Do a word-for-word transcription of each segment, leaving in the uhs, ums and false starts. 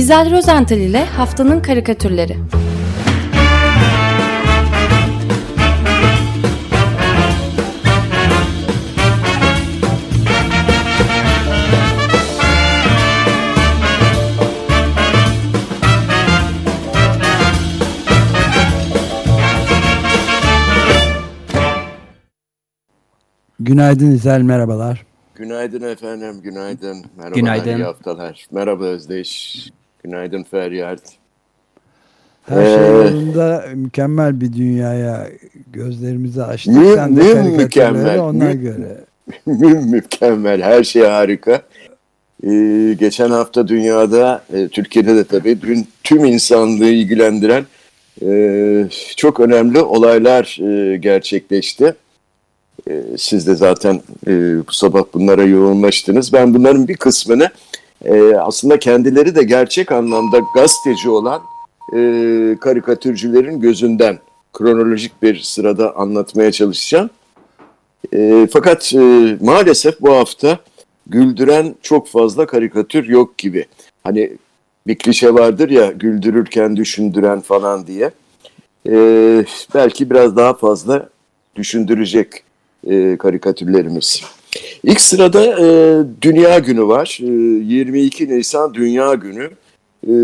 İzel Rozental ile haftanın karikatürleri. Günaydın İzel, merhabalar. Günaydın efendim, günaydın. Merhabalar, günaydın. İyi haftalar. Merhaba Özdeş. Günaydın Feryat. Her ee, şey yolunda, mükemmel bir dünyaya gözlerimizi açtık. Mü, Sen de mü, mükemmel. Ona mü, göre. Mü, mükemmel, her şey harika. Ee, geçen hafta dünyada, e, Türkiye'de de tabii dün tüm insanlığı ilgilendiren e, çok önemli olaylar e, gerçekleşti. Siz de zaten e, bu sabah bunlara yoğunlaştınız. Ben bunların bir kısmını e, aslında kendileri de gerçek anlamda gazeteci olan e, karikatürcülerin gözünden kronolojik bir sırada anlatmaya çalışacağım. E, fakat e, maalesef bu hafta güldüren çok fazla karikatür yok gibi. Hani bir klişe vardır ya, güldürürken düşündüren falan diye. E, belki biraz daha fazla düşündürecek E, karikatürlerimiz. İlk sırada e, Dünya Günü var. E, yirmi iki Nisan Dünya Günü. E,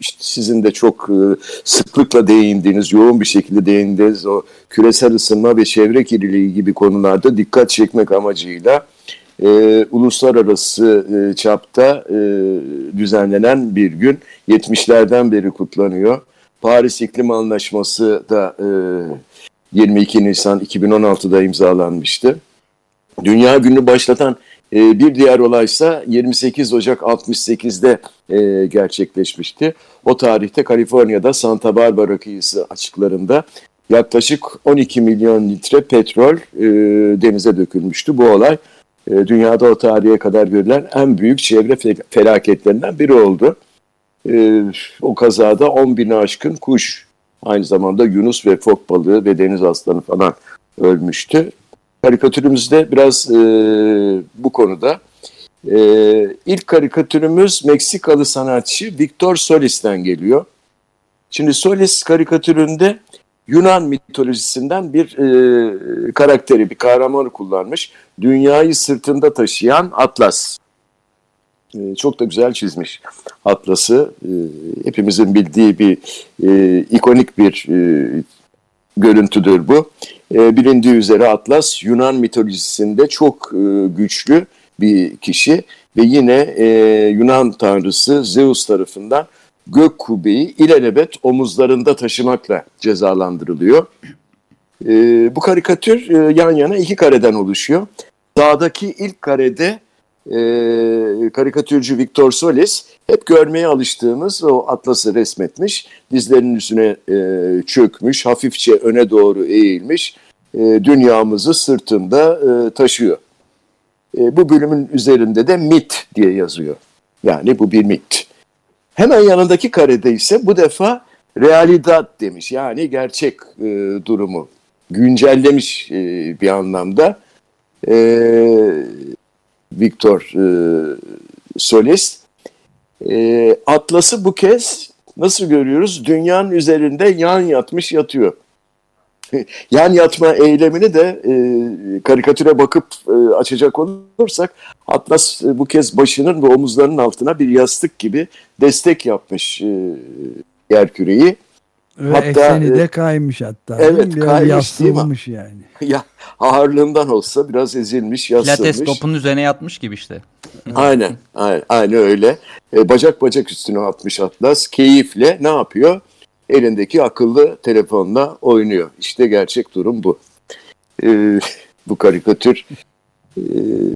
işte sizin de çok e, sıklıkla değindiğiniz, yoğun bir şekilde değindiğiniz o küresel ısınma ve çevre kirliliği gibi konularda dikkat çekmek amacıyla e, uluslararası e, çapta e, düzenlenen bir gün. yetmişlerden beri kutlanıyor. Paris İklim Anlaşması da e, yirmi iki Nisan iki bin on altıda imzalanmıştı. Dünya Günü başlatan e, bir diğer olaysa yirmi sekiz Ocak altmış sekizde e, gerçekleşmişti. O tarihte Kaliforniya'da Santa Barbara kıyısı açıklarında yaklaşık on iki milyon litre petrol e, denize dökülmüştü. Bu olay e, dünyada o tarihe kadar görülen en büyük çevre felaketlerinden biri oldu. E, o kazada on bini aşkın kuş, aynı zamanda yunus ve fok balığı ve deniz aslanı falan ölmüştü. Karikatürümüzde biraz e, bu konuda. E, ilk karikatürümüz Meksikalı sanatçı Víctor Solís'ten geliyor. Şimdi Solis karikatüründe Yunan mitolojisinden bir e, karakteri, bir kahramanı kullanmış. Dünyayı sırtında taşıyan Atlas. Çok da güzel çizmiş Atlas'ı. Hepimizin bildiği bir e, ikonik bir e, görüntüdür bu. E, bilindiği üzere Atlas Yunan mitolojisinde çok e, güçlü bir kişi ve yine e, Yunan tanrısı Zeus tarafından gök kubbeyi ilelebet omuzlarında taşımakla cezalandırılıyor. E, bu karikatür e, yan yana iki kareden oluşuyor. Sağdaki ilk karede Ee, karikatürcü Víctor Solís hep görmeye alıştığımız o Atlas'ı resmetmiş, dizlerinin üstüne e, çökmüş, hafifçe öne doğru eğilmiş, e, dünyamızı sırtında e, taşıyor. E, bu bölümün üzerinde de mit diye yazıyor. Yani bu bir mit. Hemen yanındaki karede ise bu defa realidad demiş, yani gerçek e, durumu güncellemiş e, bir anlamda. Eee Víctor e, Solís. E, Atlas'ı bu kez nasıl görüyoruz? Dünyanın üzerinde yan yatmış yatıyor. Yan yatma eylemini de e, karikatüre bakıp e, açacak olursak Atlas e, bu kez başının ve omuzlarının altına bir yastık gibi destek yapmış e, yerküreyi. Ve hatta, ekseni de kaymış hatta. Evet, kaymış değil mi? Yani. Ya, ağırlığından olsa biraz ezilmiş, yassılmış. Pilates topunun üzerine yatmış gibi işte. Aynen, aynen, aynen öyle. E, bacak bacak üstüne atmış Atlas. Keyifle ne yapıyor? Elindeki akıllı telefonla oynuyor. İşte gerçek durum bu. E, bu karikatür e,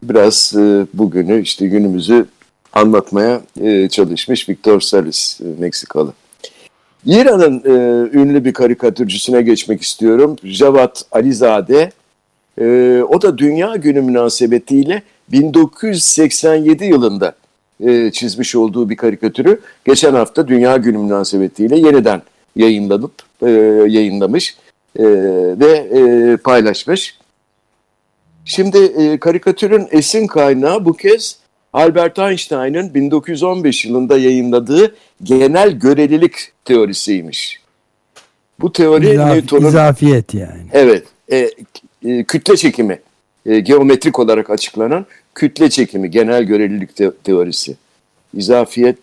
biraz e, bugünü, işte günümüzü anlatmaya e, çalışmış Víctor Solís, e, Meksikalı. İran'ın e, ünlü bir karikatürcüsüne geçmek istiyorum. Cevad Alizade. E, o da Dünya Günü münasebetiyle bin dokuz yüz seksen yedi yılında e, çizmiş olduğu bir karikatürü geçen hafta Dünya Günü münasebetiyle yeniden yayınlanıp e, yayınlamış e, ve e, paylaşmış. Şimdi e, karikatürün esin kaynağı bu kez Albert Einstein'ın bin dokuz yüz on beş yılında yayınladığı genel görelilik teorisiymiş. Bu teori İzaf, Newton'un... İzafiyet yani. Evet. E, e, kütle çekimi. E, geometrik olarak açıklanan kütle çekimi. Genel görelilik te- teorisi. İzafiyet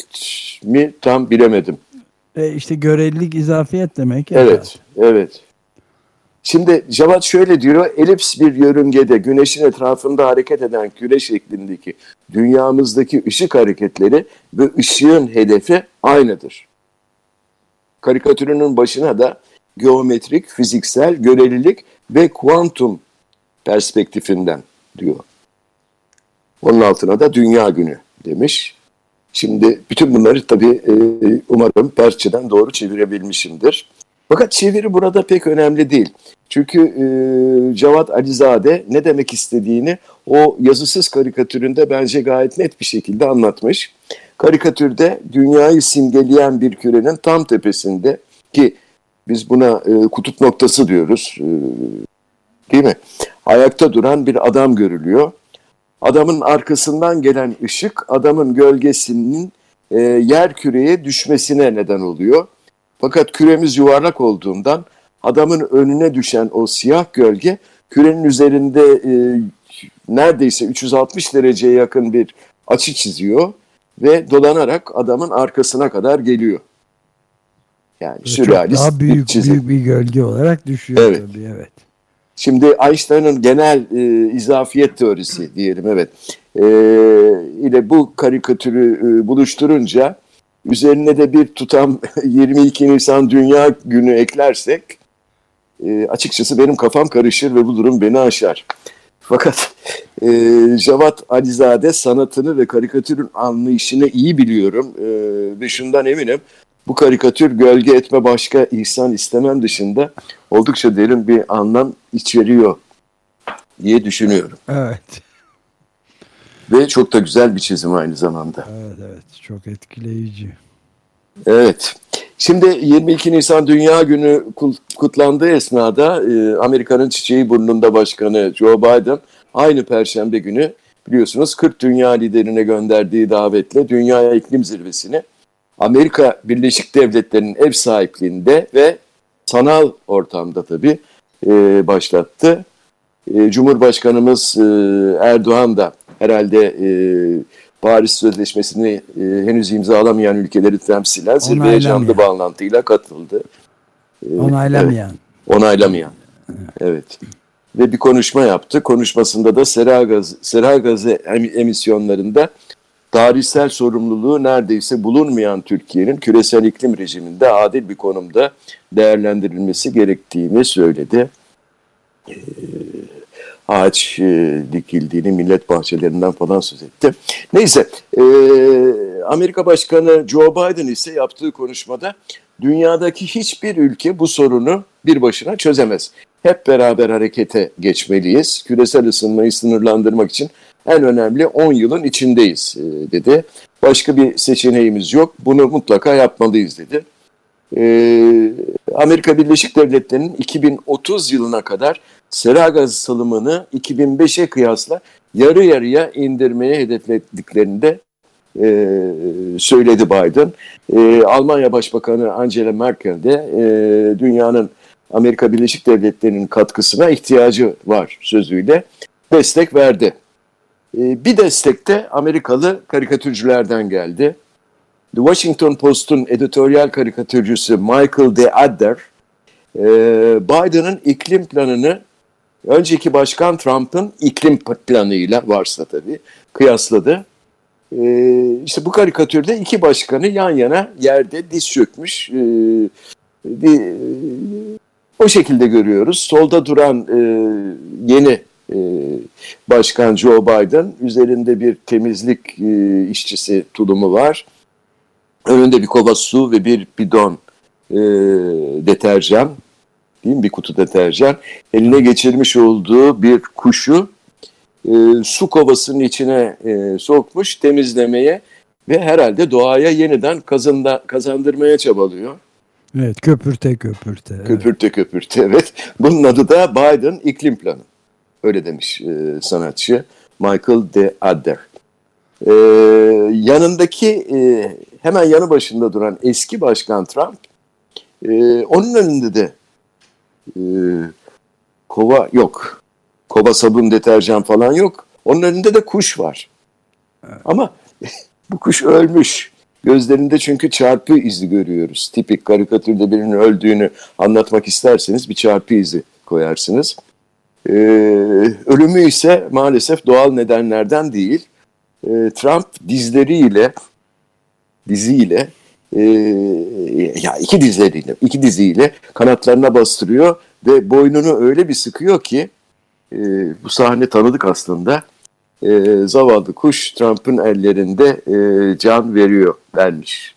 mi tam bilemedim. E işte görelilik izafiyet demek. Evet, evet. evet. Şimdi Cevat şöyle diyor, elips bir yörüngede güneşin etrafında hareket eden küre şeklindeki dünyamızdaki ışık hareketleri ve ışığın hedefi aynıdır. Karikatürünün başına da geometrik, fiziksel, görelilik ve kuantum perspektifinden diyor. Onun altına da Dünya Günü demiş. Şimdi bütün bunları tabii umarım Perçe'den doğru çevirebilmişimdir. Fakat çeviri burada pek önemli değil. Çünkü e, Cevad Alizade ne demek istediğini o yazısız karikatüründe bence gayet net bir şekilde anlatmış. Karikatürde dünyayı simgeleyen bir kürenin tam tepesinde ki biz buna e, kutup noktası diyoruz, e, değil mi? Ayakta duran bir adam görülüyor. Adamın arkasından gelen ışık adamın gölgesinin e, yer küreye düşmesine neden oluyor. Fakat küremiz yuvarlak olduğundan adamın önüne düşen o siyah gölge kürenin üzerinde e, neredeyse üç yüz altmış dereceye yakın bir açı çiziyor ve dolanarak adamın arkasına kadar geliyor. Yani sürrealist daha büyük, büyük bir gölge olarak düşüyor evet. tabii evet. Şimdi Einstein'ın genel e, izafiyet teorisi diyelim evet. E, ile bu karikatürü e, buluşturunca üzerine de bir tutam yirmi iki Nisan Dünya Günü eklersek e, açıkçası benim kafam karışır ve bu durum beni aşar. Fakat e, Cevat Alizade sanatını ve karikatürün anlayışını iyi biliyorum e, ve şundan eminim. Bu karikatür gölge etme başka ihsan istemem dışında oldukça derin bir anlam içeriyor diye düşünüyorum. Evet. Ve çok da güzel bir çizim aynı zamanda. Evet, evet. Çok etkileyici. Evet. Şimdi yirmi iki Nisan Dünya Günü kutlandığı esnada Amerika'nın çiçeği burnunda başkanı Joe Biden aynı perşembe günü biliyorsunuz kırk dünya liderine gönderdiği davetle Dünya İklim Zirvesi'ni Amerika Birleşik Devletleri'nin ev sahipliğinde ve sanal ortamda tabii başlattı. Cumhurbaşkanımız Erdoğan da herhalde e, Paris Sözleşmesi'ni e, henüz imzalamayan ülkeleri temsilen zirveye canlı bağlantıyla katıldı. E, onaylamayan. Evet, onaylamayan. Evet. Ve bir konuşma yaptı. Konuşmasında da sera gazı, sera gazı emisyonlarında tarihsel sorumluluğu neredeyse bulunmayan Türkiye'nin küresel iklim rejiminde adil bir konumda değerlendirilmesi gerektiğini söyledi. Evet. Ağaç e, dikildiğini, millet bahçelerinden falan söz etti. Neyse, e, Amerika Başkanı Joe Biden ise yaptığı konuşmada dünyadaki hiçbir ülke bu sorunu bir başına çözemez. Hep beraber harekete geçmeliyiz. Küresel ısınmayı sınırlandırmak için en önemli on yılın içindeyiz e, dedi. Başka bir seçeneğimiz yok. Bunu mutlaka yapmalıyız dedi. E, Amerika Birleşik Devletleri'nin iki bin otuz yılına kadar sera gazı salımını iki bin beşe kıyasla yarı yarıya indirmeye hedeflediklerini de e, söyledi Biden. E, Almanya Başbakanı Angela Merkel de e, dünyanın Amerika Birleşik Devletleri'nin katkısına ihtiyacı var sözüyle destek verdi. E, bir destek de Amerikalı karikatürcülerden geldi. The Washington Post'un editoryal karikatürcüsü Michael D. Adder, e, Biden'ın iklim planını önceki başkan Trump'ın iklim planıyla varsa tabii kıyasladı. Ee, işte bu karikatürde iki başkanı yan yana yerde diz çökmüş. Ee, di, o şekilde görüyoruz. Solda duran e, yeni e, başkan Joe Biden. Üzerinde bir temizlik e, işçisi tulumu var. Önünde bir kova su ve bir bidon e, deterjan. Değil mi? Bir kutu deterjan. Eline geçirmiş olduğu bir kuşu e, su kovasının içine e, sokmuş temizlemeye ve herhalde doğaya yeniden kazında, kazandırmaya çabalıyor. Evet, köpürte köpürte. Köpürte evet. köpürte evet. Bunun adı da Biden iklim planı. Öyle demiş e, sanatçı Michael D. Adder. Ee, yanındaki e, hemen yanı başında duran eski başkan Trump e, onun önünde de e, kova yok. Kova sabun, deterjan falan yok. Onun önünde de kuş var. Evet. Ama bu kuş ölmüş. Gözlerinde çünkü çarpı izi görüyoruz. Tipik karikatürde birinin öldüğünü anlatmak isterseniz bir çarpı izi koyarsınız. Ee, ölümü ise maalesef doğal nedenlerden değil. Ee, Trump dizleriyle, diziyle, e, ya iki dizleriyle, iki diziyle kanatlarına bastırıyor ve boynunu öyle bir sıkıyor ki, e, bu sahne tanıdık aslında. E, zavallı kuş Trump'ın ellerinde e, can veriyor denmiş.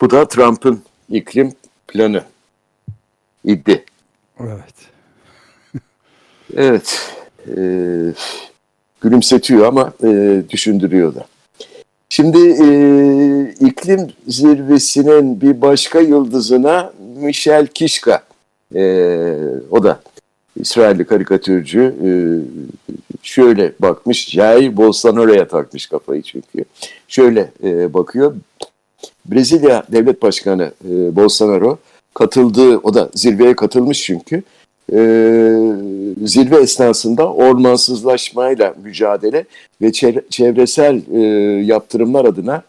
Bu da Trump'ın iklim planı idi. Evet. Evet. E, gülümsetiyor ama e, düşündürüyor da. Şimdi e, iklim zirvesinin bir başka yıldızına Michel Kishka, e, o da İsrailli karikatürcü, e, şöyle bakmış, Jair Bolsonaro'ya takmış kafayı çünkü. Şöyle e, bakıyor, Brezilya Devlet Başkanı e, Bolsonaro katıldığı, o da zirveye katılmış çünkü, e, zirve esnasında ormansızlaşmayla mücadele ve çevresel e, yaptırımlar adına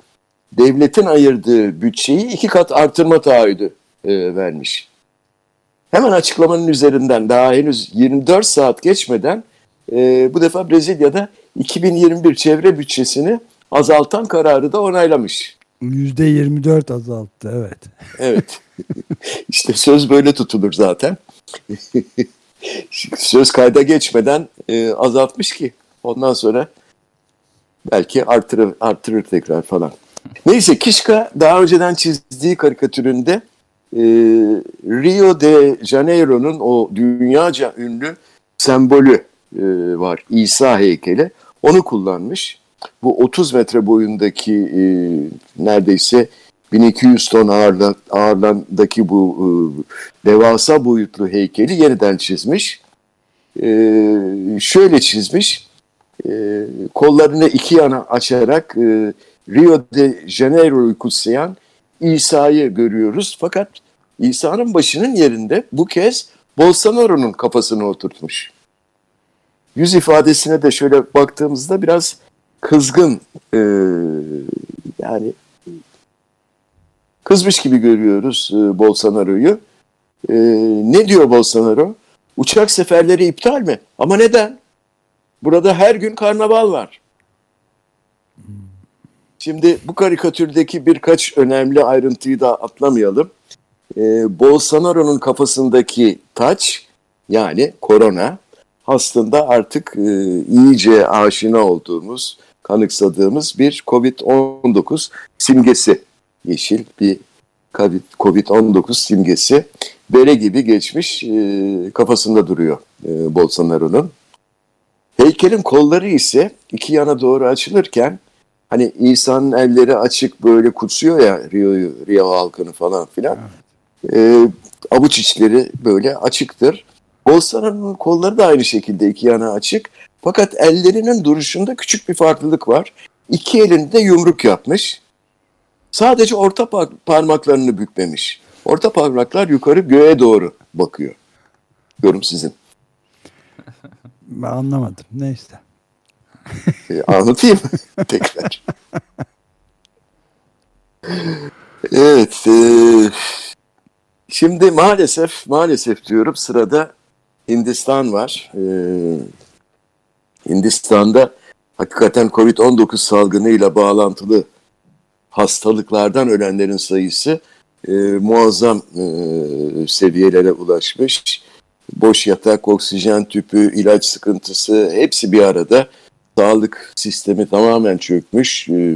devletin ayırdığı bütçeyi iki kat artırma taahhüdü e, vermiş. Hemen açıklamanın üzerinden daha henüz yirmi dört saat geçmeden e, bu defa Brezilya'da iki bin yirmi bir çevre bütçesini azaltan kararı da onaylamış. yüzde yirmi dört azalttı, evet. Evet. İşte söz böyle tutulur zaten. Söz kayda geçmeden e, azaltmış ki ondan sonra belki artırır, artırır tekrar falan. Neyse, Kishka daha önceden çizdiği karikatüründe Ee, Rio de Janeiro'nun o dünyaca ünlü sembolü e, var, İsa heykeli, onu kullanmış. Bu otuz metre boyundaki e, neredeyse bin iki yüz ton ağırla, ağırlandaki bu e, devasa boyutlu heykeli yeniden çizmiş. E, şöyle çizmiş, e, kollarını iki yana açarak e, Rio de Janeiro'yu kutsayan İsa'yı görüyoruz, fakat İsa'nın başının yerinde bu kez Bolsonaro'nun kafasını oturtmuş. Yüz ifadesine de şöyle baktığımızda biraz kızgın, e, yani kızmış gibi görüyoruz e, Bolsonaro'yu. E, ne diyor Bolsonaro? Uçak seferleri iptal mi? Ama neden? Burada her gün karnaval var. Şimdi bu karikatürdeki birkaç önemli ayrıntıyı da atlamayalım. Ee, Bolsonaro'nun kafasındaki taç, yani korona, aslında artık e, iyice aşina olduğumuz, kanıksadığımız bir kovid on dokuz simgesi. Yeşil bir kovid on dokuz simgesi. Bere gibi geçmiş, e, kafasında duruyor e, Bolsonaro'nun. Heykelin kolları ise iki yana doğru açılırken, hani İsa'nın elleri açık böyle kutsuyor ya Rio'yu, Rio halkını falan filan. E, avuç içleri böyle açıktır. Bolsonaro'nun kolları da aynı şekilde iki yana açık. Fakat ellerinin duruşunda küçük bir farklılık var. İki elinde yumruk yapmış. Sadece orta parmaklarını bükmemiş. Orta parmaklar yukarı göğe doğru bakıyor. Yorum sizin. Ben anlamadım. Neyse. Anlatayım tekrar. Evet. E, şimdi maalesef, maalesef diyorum, sırada Hindistan var. E, Hindistan'da hakikaten kovid on dokuz salgınıyla bağlantılı hastalıklardan ölenlerin sayısı e, muazzam e, seviyelere ulaşmış. Boş yatak, oksijen tüpü, ilaç sıkıntısı, hepsi bir arada. Sağlık sistemi tamamen çökmüş. Ee,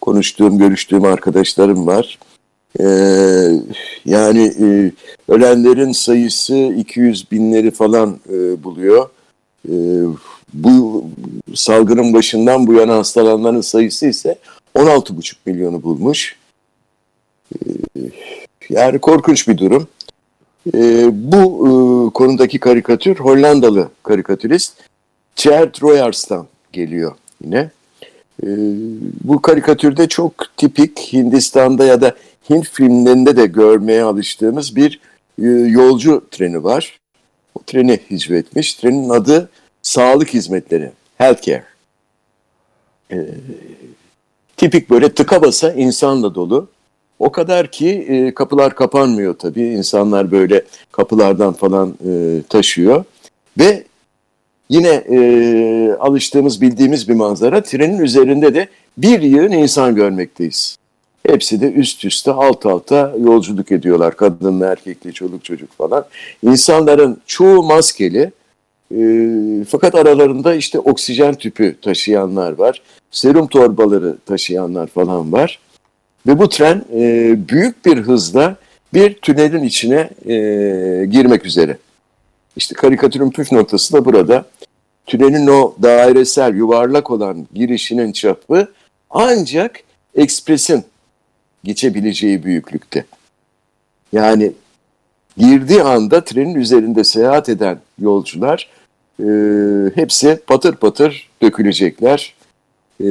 konuştuğum, görüştüğüm arkadaşlarım var. Ee, yani e, ölenlerin sayısı iki yüz binleri falan e, buluyor. E, bu salgının başından bu yana hastalananların sayısı ise on altı buçuk milyonu bulmuş. E, yani korkunç bir durum. E, bu e, konudaki karikatür Hollandalı karikatürist Tjerd Royers'tan geliyor yine. E, bu karikatürde çok tipik, Hindistan'da ya da Hint filmlerinde de görmeye alıştığımız bir e, yolcu treni var. O treni hicvetmiş. Trenin adı Sağlık Hizmetleri, Healthcare. E, tipik böyle tıka basa insanla dolu. O kadar ki e, kapılar kapanmıyor tabii. İnsanlar böyle kapılardan falan e, taşıyor. Ve yine e, alıştığımız, bildiğimiz bir manzara. Trenin üzerinde de bir yığın insan görmekteyiz. Hepsi de üst üste, alt alta yolculuk ediyorlar. Kadınlı, erkekli, çoluk çocuk falan. İnsanların çoğu maskeli. E, fakat aralarında işte oksijen tüpü taşıyanlar var. Serum torbaları taşıyanlar falan var. Ve bu tren e, büyük bir hızla bir tünelin içine e, girmek üzere. İşte karikatürün püf noktası da burada. Tünelin o dairesel, yuvarlak olan girişinin çapı ancak ekspresin geçebileceği büyüklükte. Yani girdiği anda trenin üzerinde seyahat eden yolcular e, hepsi patır patır dökülecekler. E,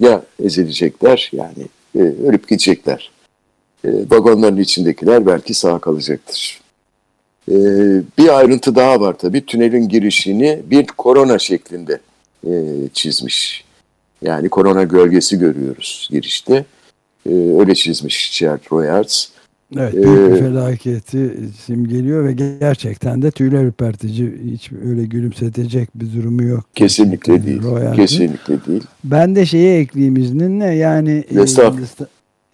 ya ezilecekler yani. Ölüp gidecekler. E, vagonların içindekiler belki sağ kalacaktır. E, bir ayrıntı daha var tabii. Tünelin girişini bir korona şeklinde e, çizmiş. Yani korona gölgesi görüyoruz girişte. E, öyle çizmiş Tjerd Royers. Evet, büyük bir felaketi simgeliyor ve gerçekten de tüyler ürpertici, hiç öyle gülümsetecek bir durumu yok. Kesinlikle yani, değil. Royal'ın. Kesinlikle değil. Ben de şeye ekleyeyim izninle, yani Hindistan,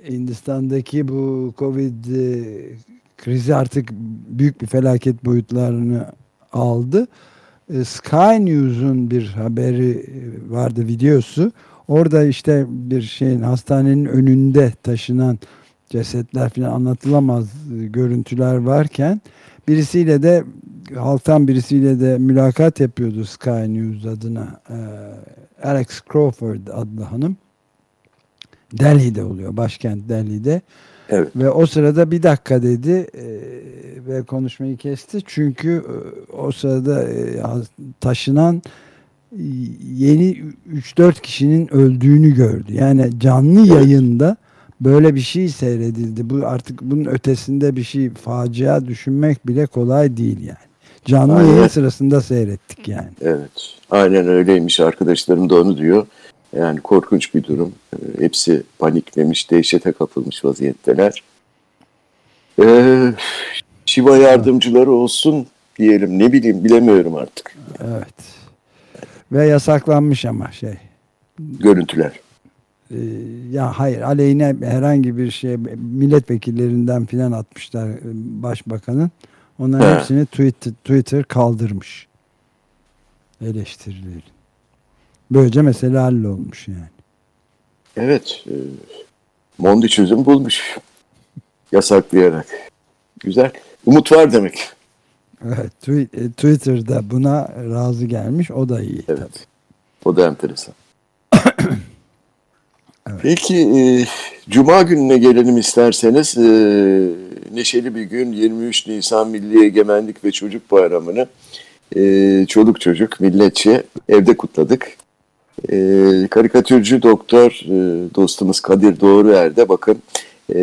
Hindistan'daki bu Covid krizi artık büyük bir felaket boyutlarını aldı. Sky News'un bir haberi vardı, videosu. Orada işte bir şeyin, hastanenin önünde taşınan cesetler falan, anlatılamaz görüntüler varken birisiyle de, halktan birisiyle de mülakat yapıyordu Sky News adına. Alex Crawford adlı hanım. Delhi'de oluyor. Başkent Delhi'de. Evet. Ve o sırada bir dakika dedi ve konuşmayı kesti. Çünkü o sırada taşınan yeni üç dört kişinin öldüğünü gördü. Yani canlı yayında böyle bir şey seyredildi. Bu artık, bunun ötesinde bir şey, facia düşünmek bile kolay değil yani. Canlı yayın sırasında seyrettik yani. Evet. Aynen öyleymiş. Arkadaşlarım da onu diyor. Yani korkunç bir durum. Hepsi paniklemiş, dehşete kapılmış vaziyetteler. Ee, Şiva yardımcıları olsun diyelim. Ne bileyim, bilemiyorum artık. Evet. Ve yasaklanmış ama şey. Görüntüler. Ya hayır, aleyhine herhangi bir şey, milletvekillerinden filan atmışlar başbakanın. Onların He. hepsini Twitter, Twitter kaldırmış. Eleştirileri. Böylece mesele hallolmuş yani. Evet. E, Mondi çözüm bulmuş. Yasaklayarak. Güzel. Umut var demek. Evet. Twitter'da buna razı gelmiş. O da iyi. Evet. Tabii. O da enteresan. Evet. Peki e, Cuma gününe gelelim isterseniz. E, neşeli bir gün, yirmi üç Nisan Milli Egemenlik ve Çocuk Bayramı'nı e, çoluk çocuk milletçe evde kutladık. E, karikatürcü doktor e, dostumuz Kadir Doğruer de bakın e,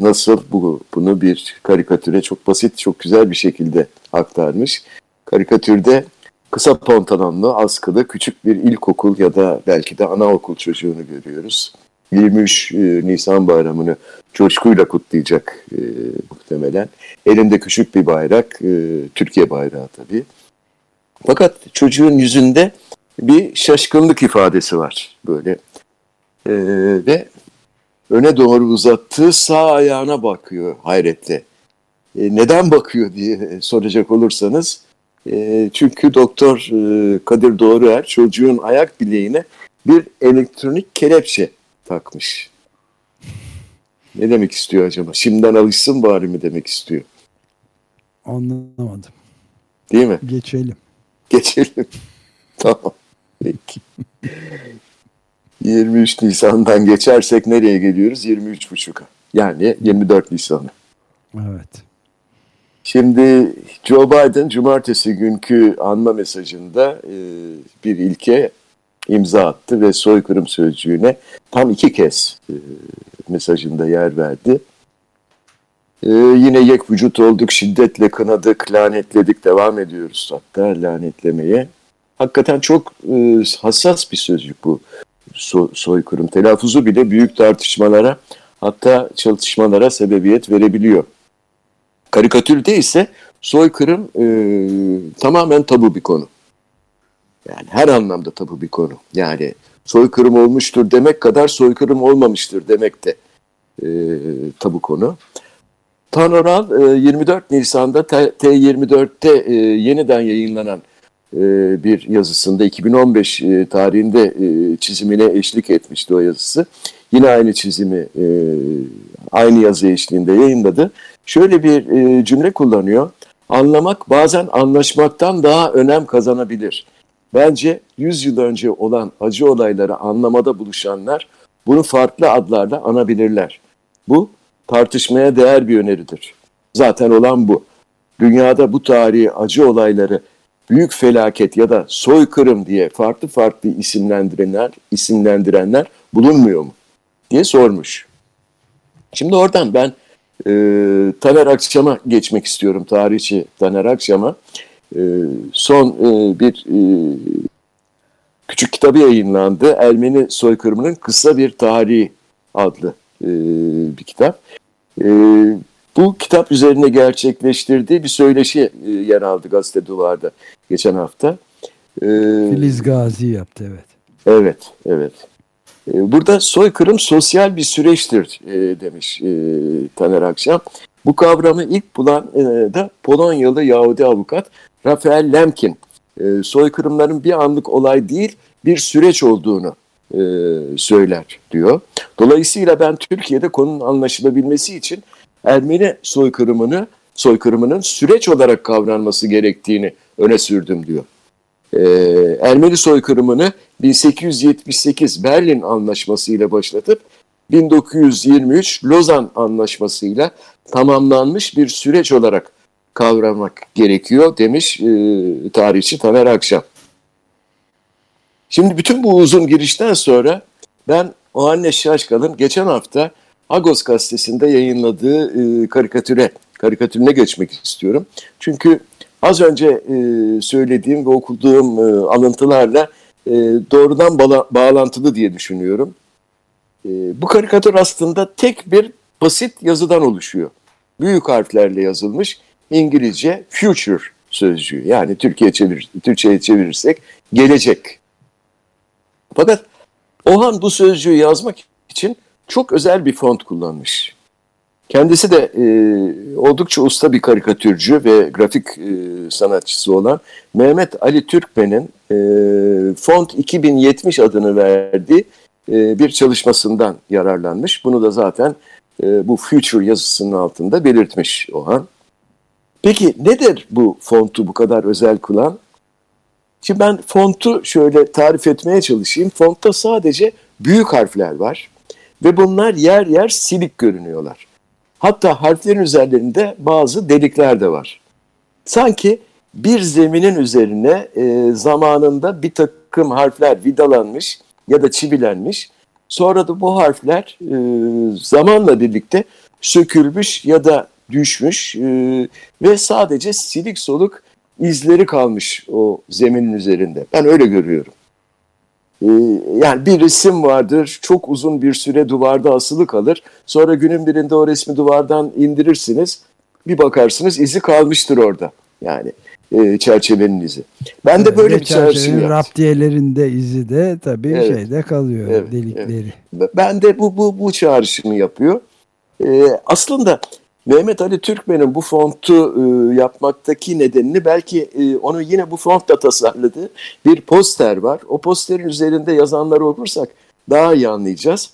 nasıl bu, bunu bir karikatüre çok basit, çok güzel bir şekilde aktarmış. Karikatürde kısa pantolonlu, askılı, küçük bir ilkokul ya da belki de anaokul çocuğunu görüyoruz. yirmi üç Nisan bayramını coşkuyla kutlayacak e, muhtemelen. Elinde küçük bir bayrak, e, Türkiye bayrağı tabii. Fakat çocuğun yüzünde bir şaşkınlık ifadesi var böyle. E, ve öne doğru uzattığı sağ ayağına bakıyor hayretle. E, neden bakıyor diye soracak olursanız, çünkü doktor Kadir Doğruer çocuğun ayak bileğine bir elektronik kelepçe takmış. Ne demek istiyor acaba? Şimdiden alışsın bari mi demek istiyor? Anlamadım. Değil mi? Geçelim. Geçelim. Tamam. Peki. yirmi üç Nisan'dan geçersek nereye geliyoruz? yirmi üç buçuğa. Yani yirmi dört Nisan'a. Evet. Şimdi Joe Biden cumartesi günkü anma mesajında e, bir ilke imza attı ve soykırım sözcüğüne tam iki kez e, mesajında yer verdi. E, yine yek vücut olduk, şiddetle kınadık, lanetledik, devam ediyoruz hatta lanetlemeye. Hakikaten çok e, hassas bir sözcük bu so- soykırım. Telaffuzu bile büyük tartışmalara, hatta çatışmalara sebebiyet verebiliyor. Karikatürde ise soykırım e, tamamen tabu bir konu. Yani her anlamda tabu bir konu. Yani soykırım olmuştur demek kadar soykırım olmamıştır demek de e, tabu konu. Tanoral e, yirmi dört Nisan'da T yirmi dört'te e, yeniden yayınlanan e, bir yazısında iki bin on beş e, tarihinde e, çizimine eşlik etmişti o yazısı. Yine aynı çizimi, e, aynı yazı eşliğinde yayınladı. Şöyle bir e, cümle kullanıyor. Anlamak bazen anlaşmaktan daha önem kazanabilir. Bence yüz yıl önce olan acı olayları anlamada buluşanlar bunu farklı adlarla anabilirler. Bu tartışmaya değer bir öneridir. Zaten olan bu. Dünyada bu tarihi acı olayları büyük felaket ya da soykırım diye farklı farklı isimlendirenler, isimlendirenler bulunmuyor mu diye sormuş. Şimdi oradan ben e, Taner Akçam'a geçmek istiyorum. Tarihçi Taner Akçam'a. Son bir küçük kitabı yayınlandı. Ermeni soykırımının kısa bir tarihi adlı bir kitap. Bu kitap üzerine gerçekleştirdiği bir söyleşi yer aldı Gazete Duvar'da geçen hafta. Filiz Gazi yaptı, evet. Evet, evet. Burada soykırım sosyal bir süreçtir demiş Taner Akçam. Bu kavramı ilk bulan da Polonyalı Yahudi avukat Rafael Lemkin, soykırımların bir anlık olay değil bir süreç olduğunu söyler diyor. Dolayısıyla ben Türkiye'de konunun anlaşılabilmesi için Ermeni soykırımını, soykırımının süreç olarak kavranması gerektiğini öne sürdüm diyor. Ermeni soykırımını bin sekiz yüz yetmiş sekiz Berlin Anlaşması ile başlatıp bin dokuz yüz yirmi üç Lozan Anlaşması ile tamamlanmış bir süreç olarak kavramak gerekiyor demiş e, tarihçi Taner Akçam. Şimdi bütün bu uzun girişten sonra ben Ohannes Şaşkal'ın geçen hafta Agos gazetesinde yayınladığı e, karikatüre, karikatürüne geçmek istiyorum. Çünkü az önce e, söylediğim ve okuduğum e, alıntılarla e, doğrudan bala, bağlantılı diye düşünüyorum. E, bu karikatür aslında tek bir basit yazıdan oluşuyor. Büyük harflerle yazılmış İngilizce future sözcüğü, yani Türkiye çevir, Türkçe'ye çevirirsek gelecek. Fakat Ohan bu sözcüğü yazmak için çok özel bir font kullanmış. Kendisi de e, oldukça usta bir karikatürcü ve grafik e, sanatçısı olan Mehmet Ali Türkmen'in e, Font iki bin yetmiş adını verdiği e, bir çalışmasından yararlanmış. Bunu da zaten e, bu future yazısının altında belirtmiş Ohan. Peki nedir bu fontu bu kadar özel kılan? Şimdi ben fontu şöyle tarif etmeye çalışayım. Fontta sadece büyük harfler var ve bunlar yer yer silik görünüyorlar. Hatta harflerin üzerlerinde bazı delikler de var. Sanki bir zeminin üzerine e, zamanında bir takım harfler vidalanmış ya da çivilenmiş. Sonra da bu harfler e, zamanla birlikte sökülmüş ya da düşmüş e, ve sadece silik soluk izleri kalmış o zeminin üzerinde. Ben öyle görüyorum. E, yani bir resim vardır, çok uzun bir süre duvarda asılı kalır. Sonra günün birinde o resmi duvardan indirirsiniz, bir bakarsınız izi kalmıştır orada. Yani e, çerçevenin izi. Ben de böyle evet, bir çerçevenin raptiyelerinde izi de tabii evet, şeyde kalıyor, evet, delikleri. Evet. Ben de bu bu bu çağrışımı yapıyor. E, aslında Mehmet Ali Türkmen'in bu fontu e, yapmaktaki nedenini belki e, onu yine bu fontla tasarladığı bir poster var. O posterin üzerinde yazanları okursak daha iyi anlayacağız.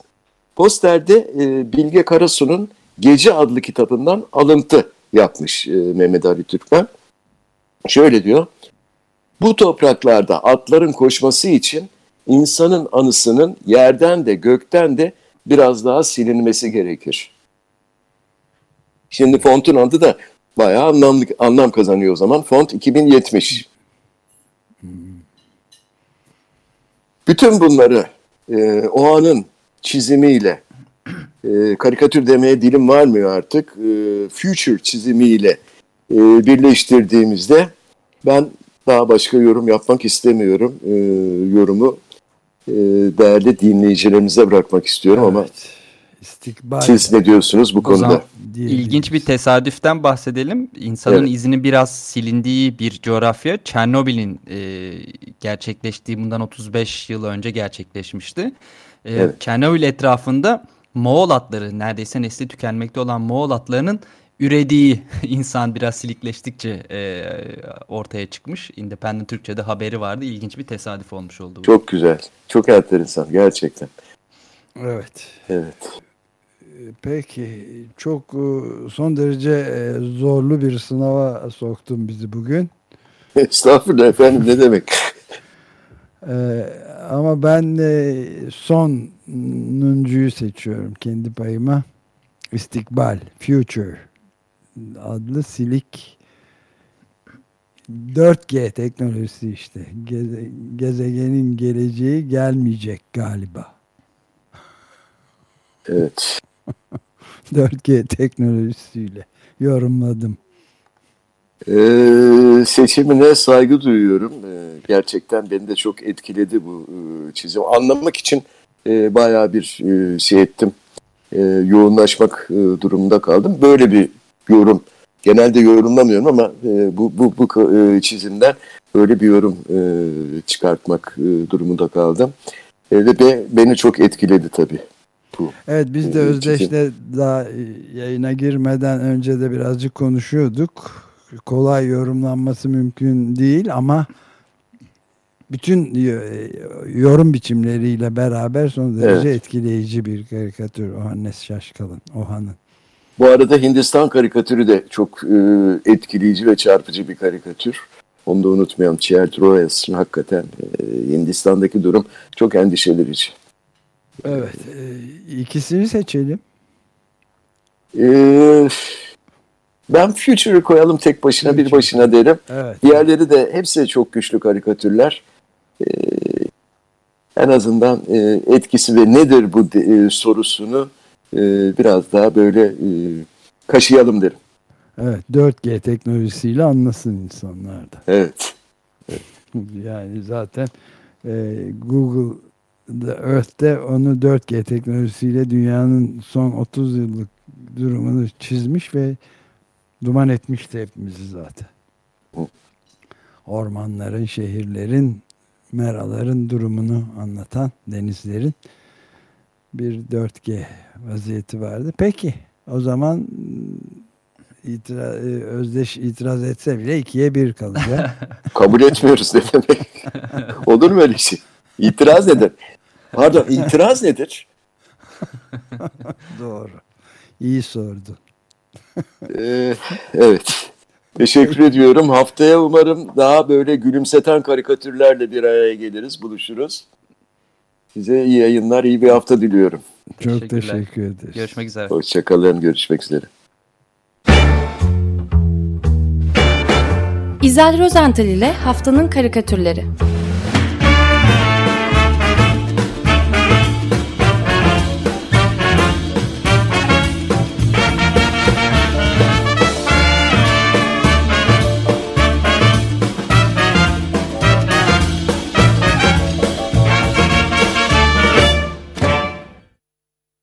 Posterde e, Bilge Karasu'nun Gece adlı kitabından alıntı yapmış e, Mehmet Ali Türkmen. Şöyle diyor, bu topraklarda atların koşması için insanın anısının yerden de gökten de biraz daha silinmesi gerekir. Şimdi fontun adı da bayağı anlam, anlam kazanıyor o zaman. Font iki bin yetmiş. Bütün bunları e, o anın çizimiyle, e, karikatür demeye dilim varmıyor artık, e, future çizimiyle e, birleştirdiğimizde ben daha başka yorum yapmak istemiyorum. E, yorumu e, değerli dinleyicilerimize bırakmak istiyorum, evet. Ama İstikbal. Siz ne diyorsunuz bu o konuda? İlginç bir tesadüften bahsedelim. İnsanın evet. izini biraz silindiği bir coğrafya. Çernobil'in e, gerçekleştiği bundan otuz beş yıl önce gerçekleşmişti. E, evet. Çernobil etrafında Moğol atları, neredeyse nesli tükenmekte olan Moğol atlarının ürediği, insan biraz silikleştikçe e, ortaya çıkmış. Independent Türkçe'de haberi vardı. İlginç bir tesadüf olmuş oldu bu. Çok güzel. Çok enteresan gerçekten. Evet. Evet. Peki, çok son derece zorlu bir sınava soktun bizi bugün. Estağfurullah efendim, ne demek. ee, ama ben sonuncuyu seçiyorum kendi payıma. İstikbal, Future adlı silik dört G teknolojisi işte. Geze, gezegenin geleceği gelmeyecek galiba. Evet. dört G teknolojisiyle yorumladım. Ee, seçimine saygı duyuyorum. Ee, gerçekten beni de çok etkiledi bu e, çizim. Anlamak için e, bayağı bir e, şey ettim. E, yoğunlaşmak e, durumunda kaldım. Böyle bir yorum. Genelde yorumlamıyorum ama e, bu bu, bu e, çizimden böyle bir yorum e, çıkartmak e, durumunda kaldım. E, ve beni çok etkiledi tabii. Evet, biz de Özdeş'le daha yayına girmeden önce de birazcık konuşuyorduk. Kolay yorumlanması mümkün değil ama bütün yorum biçimleriyle beraber son derece evet. etkileyici bir karikatür Ohannes Şaşkal'ın. Ohan'ın. Bu arada Hindistan karikatürü de çok etkileyici ve çarpıcı bir karikatür. Onu da unutmayalım. Tjerd Royers'ın hakikaten Hindistan'daki durum çok endişelerici. Evet, ikisini seçelim. Ee, ben Future'ı koyalım tek başına, Future. Bir başına derim. Evet. Diğerleri de hepsi çok güçlü karikatürler. Ee, en azından e, etkisi ve nedir bu de, e, sorusunu e, biraz daha böyle e, kaşıyalım derim. Evet, dört G teknolojisiyle anlasın insanlar da. Evet. evet. Yani zaten e, Google Earth'te onu dört G teknolojisiyle dünyanın son otuz yıllık durumunu çizmiş ve duman etmişti hepimizi zaten. Ormanların, şehirlerin, meraların durumunu anlatan, denizlerin bir dört G vaziyeti vardı. Peki o zaman itira- Özdeş itiraz etse bile ikiye bir kalacak. Kabul etmiyoruz ne demek? Olur mu öyle şey? İtiraz nedir? Pardon, itiraz nedir? Doğru. İyi sordu. ee, evet. Teşekkür ediyorum. Haftaya umarım daha böyle gülümseten karikatürlerle bir araya geliriz, buluşuruz. Size iyi yayınlar, iyi bir hafta diliyorum. Çok teşekkür ederiz. Görüşmek üzere. Hoşçakalın, görüşmek üzere. İzel Rozental ile Haftanın Karikatürleri.